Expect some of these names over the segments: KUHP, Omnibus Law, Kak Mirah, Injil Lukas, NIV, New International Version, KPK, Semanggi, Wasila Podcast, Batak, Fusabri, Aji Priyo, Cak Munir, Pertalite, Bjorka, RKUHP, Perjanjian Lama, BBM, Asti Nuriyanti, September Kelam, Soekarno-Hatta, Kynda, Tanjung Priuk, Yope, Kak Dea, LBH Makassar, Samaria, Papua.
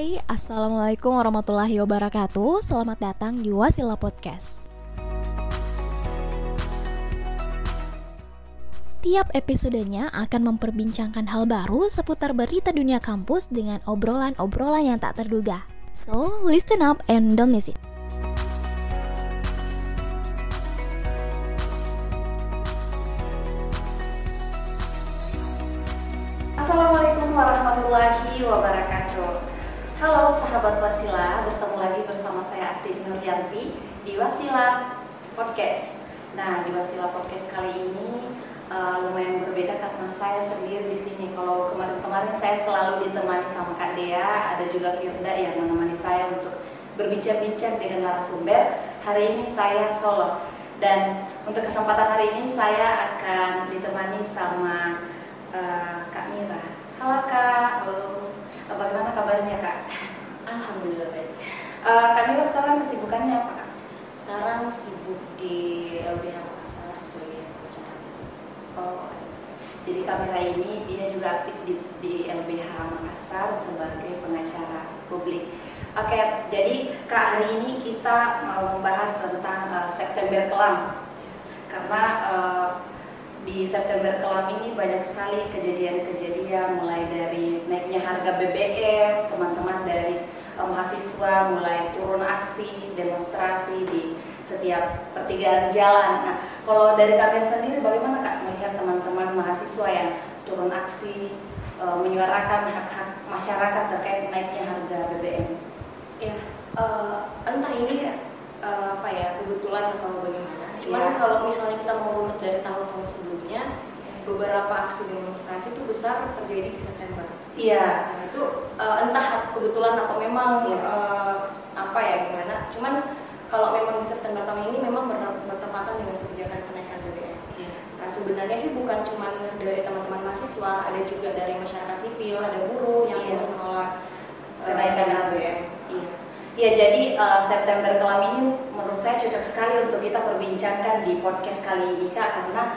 Hai, Assalamualaikum warahmatullahi wabarakatuh. Selamat datang di Wasila Podcast. Tiap episodenya akan memperbincangkan hal baru seputar berita dunia kampus dengan obrolan-obrolan yang tak terduga. So, listen up and don't miss it. Assalamualaikum warahmatullahi wabarakatuh. Halo sahabat Wasila, bertemu lagi bersama saya Asti Nuriyanti di Wasila Podcast. Nah, di Wasila Podcast kali ini lumayan berbeda karena saya sendiri di sini. Kalau kemarin-kemarin saya selalu ditemani sama Kak Dea, ada juga Kynda yang menemani saya untuk berbincang-bincang dengan narasumber. Hari ini saya solo dan untuk kesempatan hari ini saya akan ditemani sama Kak Mirah. Halo Kak. Halo. Bagaimana kabarnya Kak? Alhamdulillah baik. Kak Mirah sekarang kesibukannya apa Kak? Sekarang sibuk di LBH Makassar sebagai pengacara. Oh. Jadi Kak Mirah ini dia juga aktif di LBH Makassar sebagai pengacara publik. Oke, jadi Kak, hari ini kita mau membahas tentang September Kelam. Karena di September Kelam ini banyak sekali kejadian-kejadian, mulai dari naiknya harga BBM, teman-teman dari mahasiswa mulai turun aksi, demonstrasi di setiap pertigaan jalan. Nah, kalau dari kalian sendiri bagaimana Kak melihat teman-teman mahasiswa yang turun aksi, menyuarakan hak-hak masyarakat terkait naiknya harga BBM? Ya, entah ini apa ya, kebetulan atau bagaimana. Cuman kalau misalnya kita mau runut dari tahun-tahun sebelumnya, beberapa aksi demonstrasi itu besar terjadi di September. Iya. Nah, itu entah kebetulan atau memang apa ya gimana. Cuman kalau memang di September tahun ini memang bertepatan dengan kebijakan kenaikan BBM. Iya. Nah, sebenarnya sih bukan cuma dari teman-teman mahasiswa, ada juga dari masyarakat sipil, ada buruh yang menolak kenaikan BBM. Iya. Ya, jadi September Kelam ini menurut saya cocok sekali untuk kita perbincangkan di podcast kali ini Kak, karena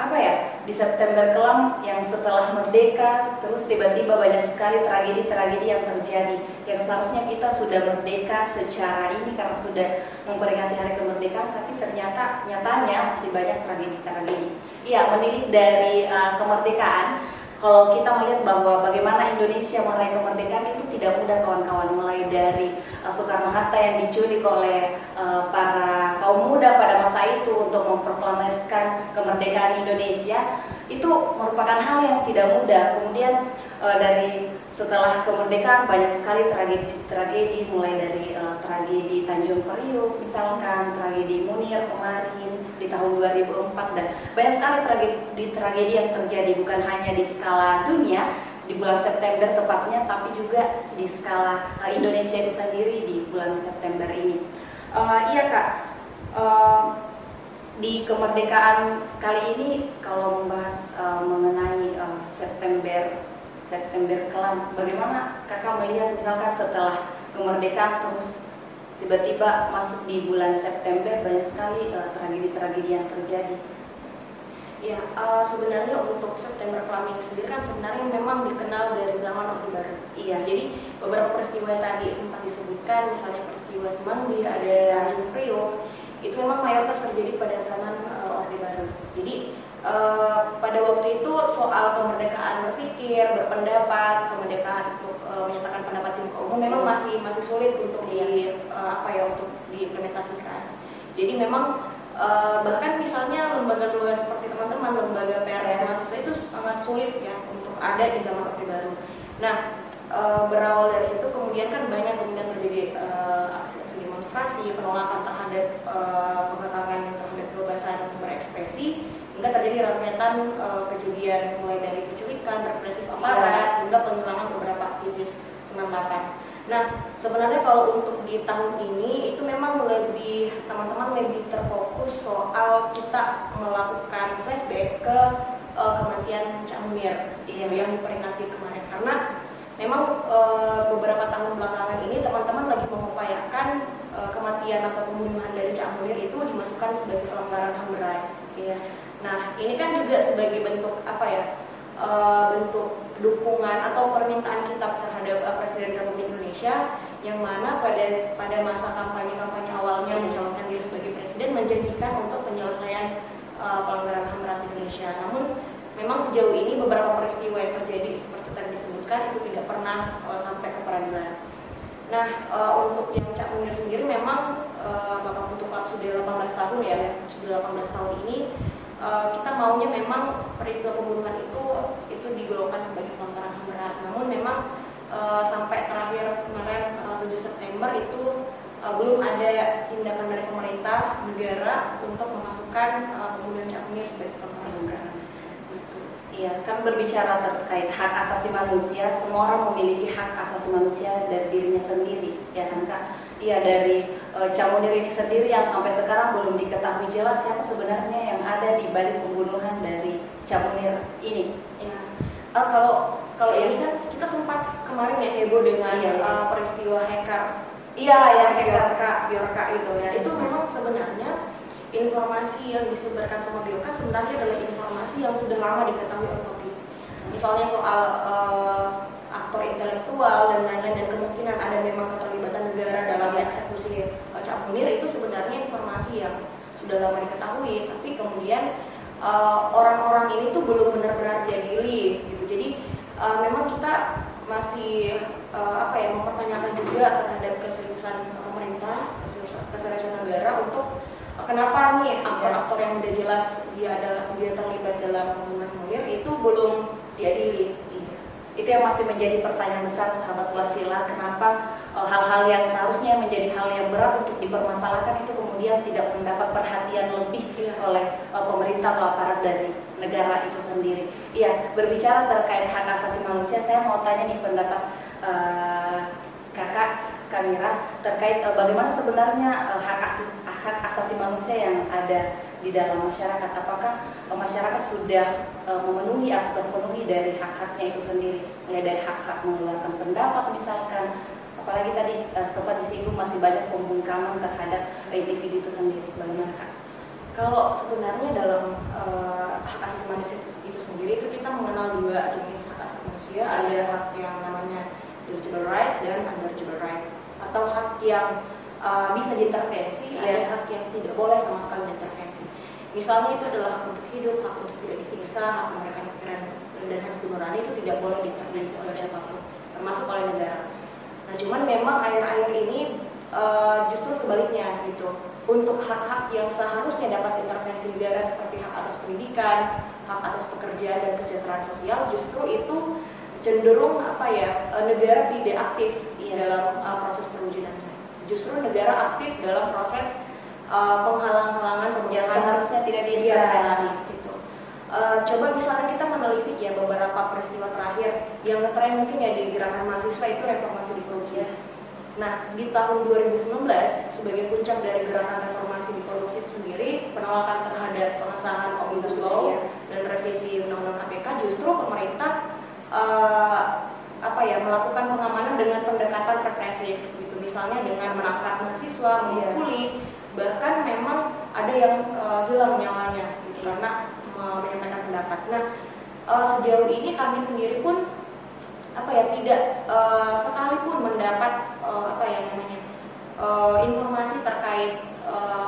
apa ya, di September Kelam yang setelah merdeka terus tiba-tiba banyak sekali tragedi-tragedi yang terjadi, yang seharusnya kita sudah merdeka secara ini karena sudah memperingati hari kemerdekaan, tapi ternyata nyatanya masih banyak tragedi-tragedi. Iya, menilik dari kemerdekaan. Kalau kita melihat bahwa bagaimana Indonesia meraih kemerdekaan itu tidak mudah kawan-kawan, mulai dari Soekarno-Hatta yang diculik oleh para kaum muda pada masa itu untuk memproklamirkan kemerdekaan Indonesia, itu merupakan hal yang tidak mudah. Kemudian dari setelah kemerdekaan banyak sekali tragedi, mulai dari tragedi Tanjung Priuk misalkan, tragedi Munir kemarin di tahun 2004, dan banyak sekali tragedi yang terjadi bukan hanya di skala dunia di bulan September tepatnya, tapi juga di skala Indonesia itu sendiri di bulan September ini. Iya Kak, di kemerdekaan kali ini kalau membahas mengenai September Kelam, bagaimana Kakak melihat misalkan setelah kemerdekaan terus tiba-tiba masuk di bulan September banyak sekali tragedi-tragedi yang terjadi? Ya, sebenarnya untuk September Kelam ini sendiri kan sebenarnya memang dikenal dari zaman Orde Baru. Iya. Jadi beberapa peristiwa yang tadi sempat disebutkan, misalnya peristiwa Semanggi, ada Aji Priyo, itu memang mayoritas terjadi pada zaman Orde Baru. Jadi pada waktu itu soal kemerdekaan berpikir, berpendapat, kemerdekaan untuk menyatakan pendapat di muka umum memang masih sulit untuk untuk diimplementasikan. Jadi memang bahkan misalnya lembaga-lembaga seperti teman-teman lembaga pers mahasiswa itu sangat sulit ya untuk ada di zaman Orde Baru. Nah, berawal dari situ kemudian kan banyak kemudian terjadi aksi demonstrasi, penolakan terhadap pembatasan terhadap kebebasan berekspresi. Hingga terjadi rentetan kejadian mulai dari penculikan, represif aparat, hingga penyerangan beberapa aktivis 98. Nah, sebenarnya kalau untuk di tahun ini itu memang teman-teman lebih terfokus soal kita melakukan flashback ke kematian Cak Munir yang diperingati kemarin, karena memang beberapa tahun belakangan ini teman-teman lagi mengupayakan kematian atau pembunuhan dari Cak Munir itu dimasukkan sebagai pelanggaran HAM berat. Nah, ini kan juga sebagai bentuk bentuk dukungan atau permintaan kita terhadap Presiden Republik Indonesia, yang mana pada masa kampanye-kampanye awalnya mencalonkan diri sebagai presiden menjanjikan untuk penyelesaian pelanggaran HAM berat Indonesia. Namun memang sejauh ini beberapa peristiwa yang terjadi seperti tadi disebutkan itu tidak pernah sampai ke peradilan. Nah, untuk yang Cak Munir sendiri memang Bapak Putuklap sudah 18 tahun ya, sudah 18 tahun ini kita maunya memang peristiwa pembunuhan itu digolongkan sebagai pelanggaran HAM berat. Namun memang sampai terakhir kemarin 7 September itu belum ada tindakan dari pemerintah negara untuk memasukkan pembunuhan Cak Munir sebagai pelanggaran HAM berat. Ya, kan berbicara terkait hak asasi manusia, semua orang memiliki hak asasi manusia dari dirinya sendiri, ya kan Kak? Iya, dari Cak Munir ini sendiri yang sampai sekarang belum diketahui jelas siapa sebenarnya yang ada di balik pembunuhan dari Cak Munir ini. Ya, kalau ini kan kita sempat kemarin ya heboh dengan peristiwa hacker. Iya, yang hacker Kak Bjorka itu ya. Itu memang sebenarnya informasi yang disebarkan sama Bjorka sebenarnya adalah informasi yang sudah lama diketahui oleh publik. Misalnya soal aktor intelektual dan lain-lain, dan kemungkinan ada memang keterlibatan negara dalam eksekusi Cak Munir, itu sebenarnya informasi yang sudah lama diketahui, tapi kemudian orang-orang ini tuh belum benar-benar diadili gitu. Jadi memang kita masih mempertanyakan juga terhadap keseriusan pemerintah, keseriusan negara untuk kenapa nih aktor-aktor yang udah jelas dia terlibat dalam pembunuhan Munir itu belum diadili? Iya. Itu yang masih menjadi pertanyaan besar, sahabat Wasila. Kenapa hal-hal yang seharusnya menjadi hal yang berat untuk dipermasalahkan itu kemudian tidak mendapat perhatian lebih oleh pemerintah atau aparat dari negara itu sendiri? Iya. Berbicara terkait hak asasi manusia, saya mau tanya nih pendapat Kakak Mirah terkait bagaimana sebenarnya hak asasi manusia yang ada di dalam masyarakat. Apakah masyarakat sudah memenuhi atau terpenuhi dari hak-haknya itu sendiri, mulai dari hak-hak mengeluarkan pendapat misalkan, apalagi tadi sempat disinggung masih banyak pembungkaman terhadap individu itu sendiri. Bagaimana Kak? Kalau sebenarnya dalam hak asasi manusia itu sendiri itu kita mengenal dua jenis hak asasi manusia, ada hak yang namanya eligible right dan uneligible right, atau hak yang bisa diintervensi, ada hak yang tidak boleh sama sekali diintervensi. Misalnya itu adalah hak untuk hidup, hak untuk tidak disiksa, hak mereka pikiran dan hak nurani itu tidak boleh diintervensi oleh siapapun, termasuk oleh negara. Nah, cuman memang akhir-akhir ini justru sebaliknya gitu. Untuk hak-hak yang seharusnya dapat intervensi negara seperti hak atas pendidikan, hak atas pekerjaan dan kesejahteraan sosial, justru itu cenderung negara tidak aktif dalam proses perwujudannya. Justru negara aktif dalam proses penghalang-halangan yang seharusnya tidak diintervensi. Gitu. Coba misalnya kita menelisik ya beberapa peristiwa terakhir yang ngetren mungkin ya di gerakan mahasiswa itu reformasi di korupsi. Nah, di tahun 2019 sebagai puncak dari gerakan reformasi di korupsi itu sendiri, penolakan terhadap pengesahan Omnibus Law dan revisi Undang-Undang KPK, justru pemerintah melakukan pengamanan dengan pendekatan represif gitu, misalnya dengan menangkap mahasiswa, memukuli, bahkan memang ada yang hilang nyawanya gitu, karena menyampaikan pendapat. Nah, sejauh ini kami sendiri pun tidak sekalipun mendapat informasi terkait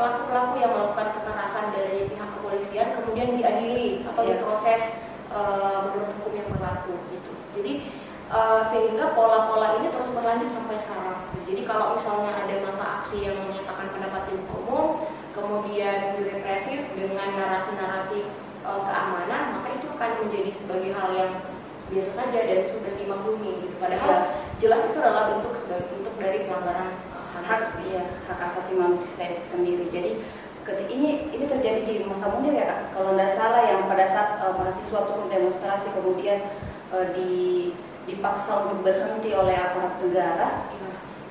pelaku-pelaku yang melakukan kekerasan dari pihak kepolisian kemudian diadili atau diproses menurut hukum yang berlaku gitu. Jadi sehingga pola-pola ini terus berlanjut sampai sekarang. Jadi kalau misalnya ada masa aksi yang menyatakan pendapat di muka umum, kemudian direpresif dengan narasi-narasi keamanan, maka itu akan menjadi sebagai hal yang biasa saja dan sudah dimaklumi gitu. Padahal jelas itu adalah bentuk dari pelanggaran hak asasi manusia itu sendiri. Jadi ini terjadi di masa Munir ya Kak, kalau tidak salah, yang pada saat mahasiswa turun demonstrasi kemudian dipaksa untuk berhenti oleh aparat negara.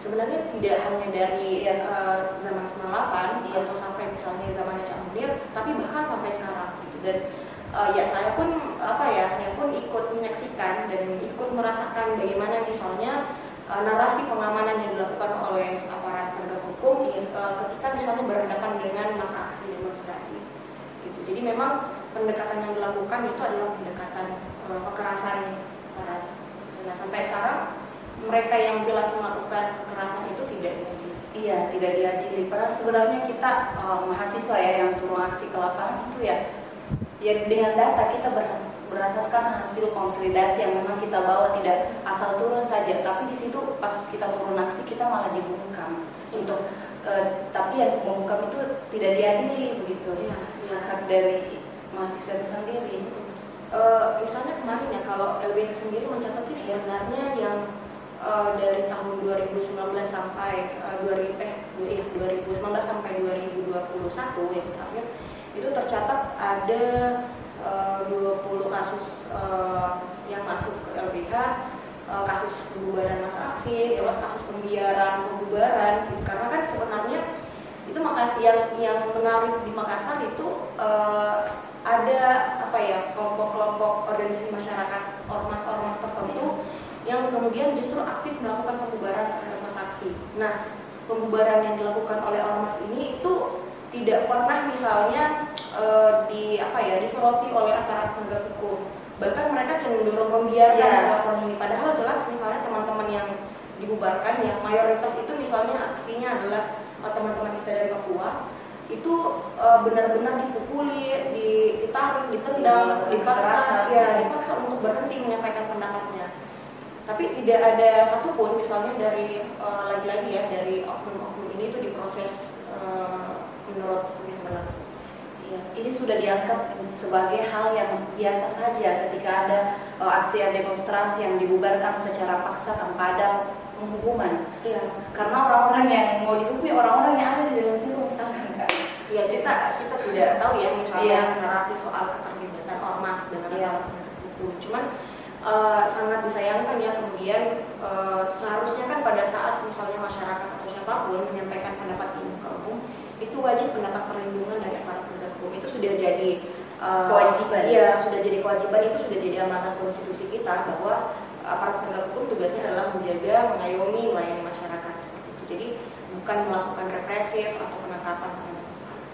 Sebenarnya tidak hanya dari zaman 98 atau sampai misalnya zamannya Cak Munir, tapi bahkan sampai sekarang gitu. Dan saya pun ikut menyaksikan dan ikut merasakan bagaimana misalnya narasi pengamanan yang dilakukan oleh aparat penegak hukum ketika misalnya berhadapan dengan masa aksi demonstrasi gitu. Jadi memang pendekatan yang dilakukan itu adalah pendekatan kekerasan Nah, sampai sekarang mereka yang jelas melakukan kekerasan itu tidak diadili. Padahal sebenarnya kita mahasiswa ya yang turun aksi ke lapangan itu ya dengan data kita berasaskan hasil konsolidasi yang memang kita bawa, tidak asal turun saja. Tapi di situ pas kita turun aksi kita malah dibungkam untuk tapi yang membungkam itu tidak diadili begitu ya, hak dari mahasiswa itu sendiri. Misalnya kemarin ya kalau LBH sendiri mencatat sih sebenarnya yang dari tahun 2019 sampai 2019 sampai 2021 yang terakhir itu tercatat ada 20 kasus yang masuk ke LBH, kasus pembubaran massa aksi, 11 kasus pembiaran pembubaran gitu. Karena kan sebenarnya itu yang menarik di Makassar itu ada apa ya, kelompok-kelompok organisasi masyarakat, ormas-ormas tertentu yang kemudian justru aktif melakukan pembubaran terhadap massa aksi. Nah, pembubaran yang dilakukan oleh ormas ini itu tidak pernah misalnya disoroti oleh aparat penegak hukum. Bahkan mereka cenderung membiarkan laporan ini. Padahal jelas misalnya teman-teman yang dibubarkan yang mayoritas itu misalnya aksinya adalah teman-teman kita dari Papua itu benar-benar dipukuli, ditarik, ditendang, dipaksa untuk berhenti menyampaikan pendapatnya. Tapi tidak ada satupun misalnya dari dari oknum-oknum ini itu diproses menurut hukum yang berlaku. Ya, ini sudah dianggap sebagai hal yang biasa saja ketika ada aksi demonstrasi yang dibubarkan secara paksa tanpa ada penghukuman. Iya. Karena orang-orang yang mau dihukum orang-orang yang ada di dalam situ misalkan kan. Iya, kita tidak tahu ya misalnya narasi soal keterlibatan ormas dengan hukum. Cuman sangat disayangkan ya kemudian seharusnya kan pada saat misalnya masyarakat atau siapapun menyampaikan pendapat ini ke umum itu wajib mendapat perlindungan dari aparat penegak hukum. Itu sudah jadi kewajiban. Iya, sudah jadi kewajiban, itu sudah jadi amanat konstitusi kita bahwa aparat penegak hukum tugasnya adalah menjaga, mengayomi, melayani masyarakat seperti itu. Jadi bukan melakukan represif atau penangkapan terhadap masyarakat.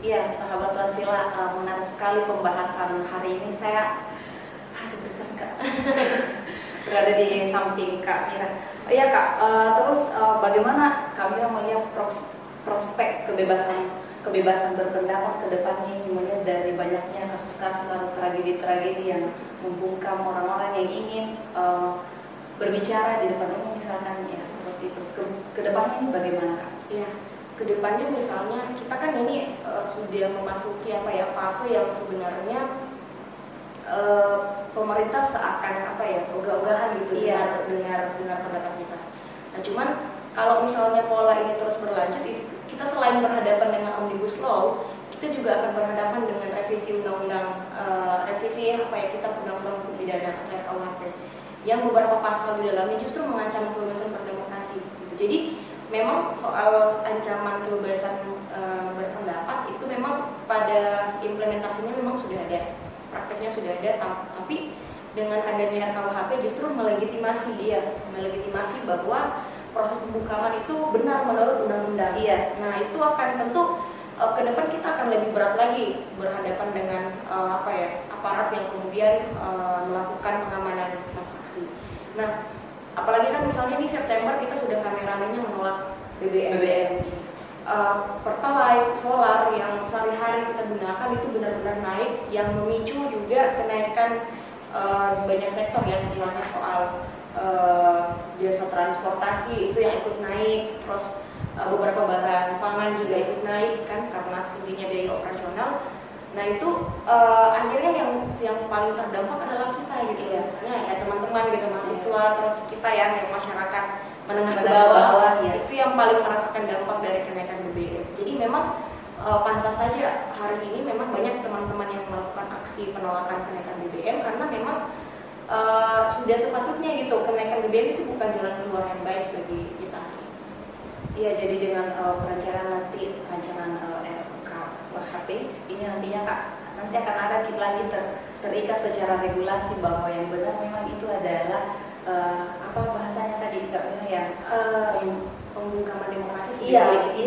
Iya, sahabat Wasila, menarik sekali pembahasan hari ini. Saya berada di samping Kak Mirah. Iya Kak, terus bagaimana Kak Mirah melihat prospek kebebasan berpendapat ke depannya, semuanya dari banyaknya kasus-kasus atau tragedi-tragedi yang membungkam orang-orang yang ingin berbicara di depan umum misalkan ya seperti itu. Ke depannya bagaimana Kak? Iya, ke depannya misalnya kita kan ini sudah memasuki fase yang sebenarnya pemerintah seakan ogah-ogahan gitu ya dengar pendapat kita. Nah cuman kalau misalnya pola ini terus berlanjut, kita selain berhadapan dengan Omnibus Law, kita juga akan berhadapan dengan revisi undang-undang undang-undang pidana RKUHP yang beberapa pasal di dalamnya justru mengancam kebebasan berdemokrasi. Gitu. Jadi memang soal ancaman kebebasan berpendapat itu memang pada implementasinya memang sudah ada. Prakteknya sudah ada, tapi dengan adanya RKUHP justru melegitimasi bahwa proses pembukaman itu benar menurut undang-undang. Iya. Nah itu akan tentu ke depan kita akan lebih berat lagi berhadapan dengan aparat yang kemudian melakukan pengamanan massa aksi. Nah apalagi kan misalnya ini September kita sudah rame-ramenya menolak BBM. Pertalite, solar yang sehari-hari kita gunakan itu benar-benar naik, yang memicu juga kenaikan di banyak sektor ya, misalnya soal jasa transportasi itu yang ikut naik, terus beberapa bahan pangan juga ikut naik kan karena tingginya biaya operasional. Nah itu akhirnya yang paling terdampak adalah kita gitu ya, misalnya ya teman-teman gitu mahasiswa, terus kita yang masyarakat menengah ke bawah ya. Itu yang paling merasakan dampak dari kenaikan BBM. Jadi memang pantas saja hari ini memang banyak teman-teman yang melakukan aksi penolakan kenaikan BBM karena memang sudah sepatutnya gitu, kenaikan BBM itu bukan jalan keluar yang baik bagi kita. Iya, jadi dengan perancangan KUHP ini nantinya Kak, nanti akan ada kita lagi terikat secara regulasi bahwa yang benar memang itu adalah apa bahasanya tadi Kak Mirah ya pembungkaman demokrasi. Jadi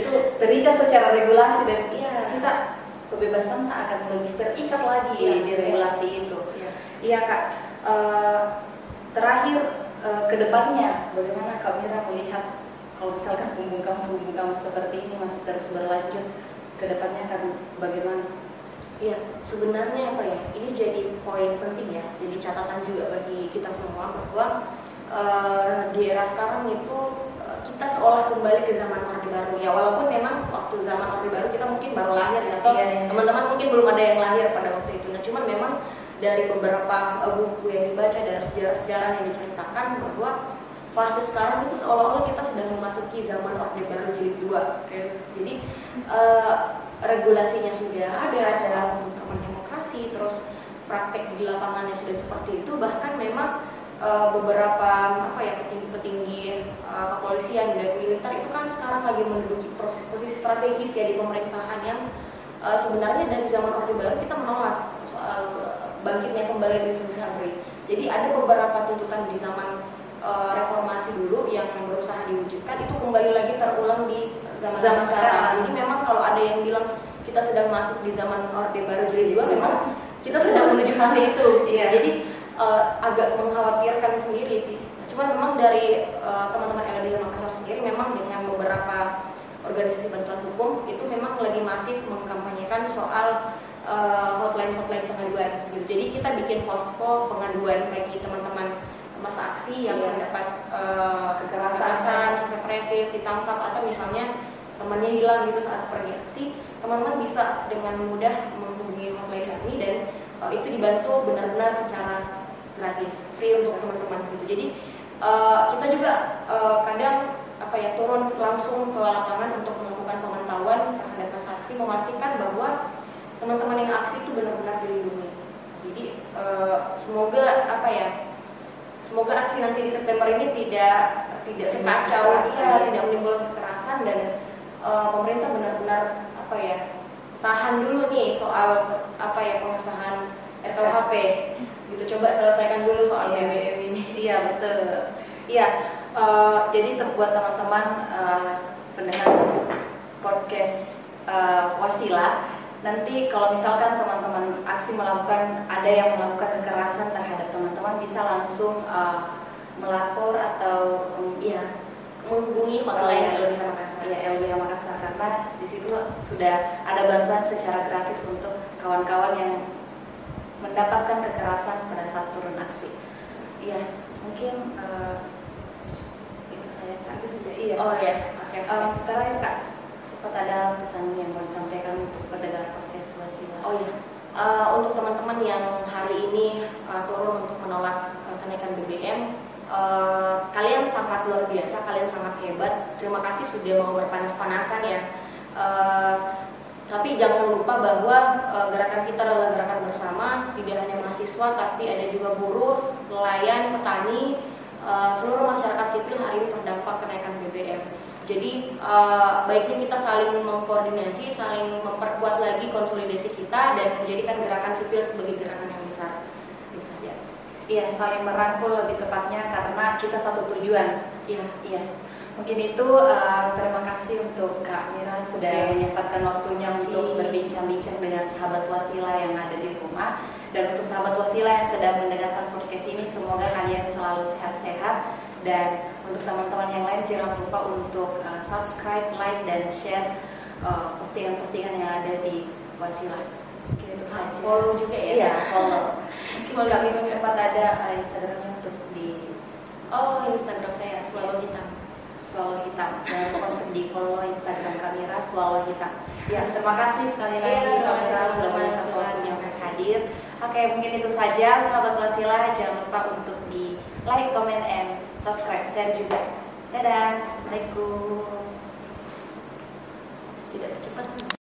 itu terikat secara regulasi dan kita kebebasan tak akan lebih terikat lagi di regulasi itu. Iya Kak, terakhir ke depannya bagaimana Kak Mirah melihat kalau misalkan punggung kamu seperti ini masih terus berlanjut, ke depannya akan bagaimana? Iya, sebenarnya apa ya, ini jadi poin penting ya, jadi catatan juga bagi kita semua bahwa di era sekarang itu kita seolah kembali ke zaman Orde Baru ya, walaupun memang waktu zaman Orde Baru kita mungkin baru lahir atau iya, teman-teman mungkin belum ada yang lahir pada waktu itu. Nah cuman memang dari beberapa buku yang dibaca, dari sejarah-sejarah yang diceritakan bahwa fase sekarang itu seolah-olah kita sedang memasuki zaman Orde Baru jilid 2. Jadi regulasinya sudah ada, dalam ungkapan demokrasi, terus praktek di lapangannya sudah seperti itu, bahkan memang beberapa apa ya petinggi-petinggi kepolisian dan militer itu kan sekarang lagi menduduki posisi strategis ya di pemerintahan yang sebenarnya dari zaman Orde Baru kita menolak soal bangkitnya kembali dari Fusabri. Jadi ada beberapa tuntutan di zaman reformasi dulu yang berusaha diwujudkan itu kembali lagi terulang di zaman sekarang. Jadi memang kalau ada yang bilang kita sedang masuk di zaman Orde Baru jilid 2, memang kita sedang menuju fase itu. Yeah. Jadi agak mengkhawatirkan sendiri sih. Cuman memang dari teman-teman LBH Makassar sendiri memang dengan beberapa organisasi bantuan hukum itu memang lagi masif mengkampanyekan soal hotline pengaduan. Jadi kita bikin posko pengaduan bagi teman-teman masa aksi yang mendapat kekerasan, represif, ditangkap atau misalnya temannya hilang gitu saat pergi aksi, teman-teman bisa dengan mudah menghubungi hotline kami dan itu dibantu benar-benar secara gratis, free untuk teman-teman gitu. Jadi kita juga kadang apa ya turun langsung ke lapangan untuk melakukan pemantauan terhadap transaksi, memastikan bahwa teman-teman yang aksi itu benar-benar dilindungi. Jadi semoga apa ya, semoga aksi nanti di September ini tidak sekacau, tidak menimbulkan kekerasan dan pemerintah benar-benar apa ya tahan dulu nih soal apa ya pengesahan RKUHP gitu, coba selesaikan dulu soal BBM ini. Iya betul. Iya, jadi buat teman-teman pendengar podcast Wasila, nanti kalau misalkan teman-teman aksi melakukan, ada yang melakukan kekerasan terhadap teman-teman, bisa langsung melapor atau menghubungi hotline LBH Makassar. Ya, LBH Makassar, karena di situ sudah ada bantuan secara gratis untuk kawan-kawan yang mendapatkan kekerasan pada saat turun aksi. Iya, mungkin itu saya Kak. Iya. Oh ya. Oke. Terakhir Kak, sempat ada pesan yang mau disampaikan untuk pendengar podcast Wasila. Oh iya. Untuk teman-teman yang hari ini turun untuk menolak kenaikan BBM, kalian sangat luar biasa, kalian sangat hebat. Terima kasih sudah mau berpanas-panasan ya. Tapi jangan lupa bahwa gerakan kita adalah gerakan bersama, tidak hanya mahasiswa tapi ada juga buruh, nelayan, petani, seluruh masyarakat sipil hari ini terdampak kenaikan BBM. Jadi baiknya kita saling mengkoordinasi, saling memperkuat lagi konsolidasi kita dan menjadikan gerakan sipil sebagai gerakan yang besar. Bisa ya. Iya, saling merangkul lebih tepatnya karena kita satu tujuan. Iya, iya. Mungkin itu terima kasih untuk Kak Mirah sudah menyempatkan waktunya untuk berbincang-bincang dengan sahabat Wasila yang ada di rumah. Dan untuk sahabat Wasila yang sedang mendengarkan podcast ini, semoga kalian selalu sehat-sehat. Dan untuk teman-teman yang lain, jangan lupa untuk subscribe, like, dan share postingan-postingan yang ada di Wasila. Gitu saja. Follow juga ya? Iya, follow. Kami sempat ada Instagramnya untuk di Instagram saya Swallow Hitam. Jangan lupa untuk di follow Instagram kamera Swallow Hitam. Ya, terima kasih sekali lagi kamera sudah menyempatkan hadir. Oke, mungkin itu saja sahabat Wasila, jangan lupa untuk di like, comment, and subscribe, share juga. Dadah, assalamualaikum. Tidak kecepatan.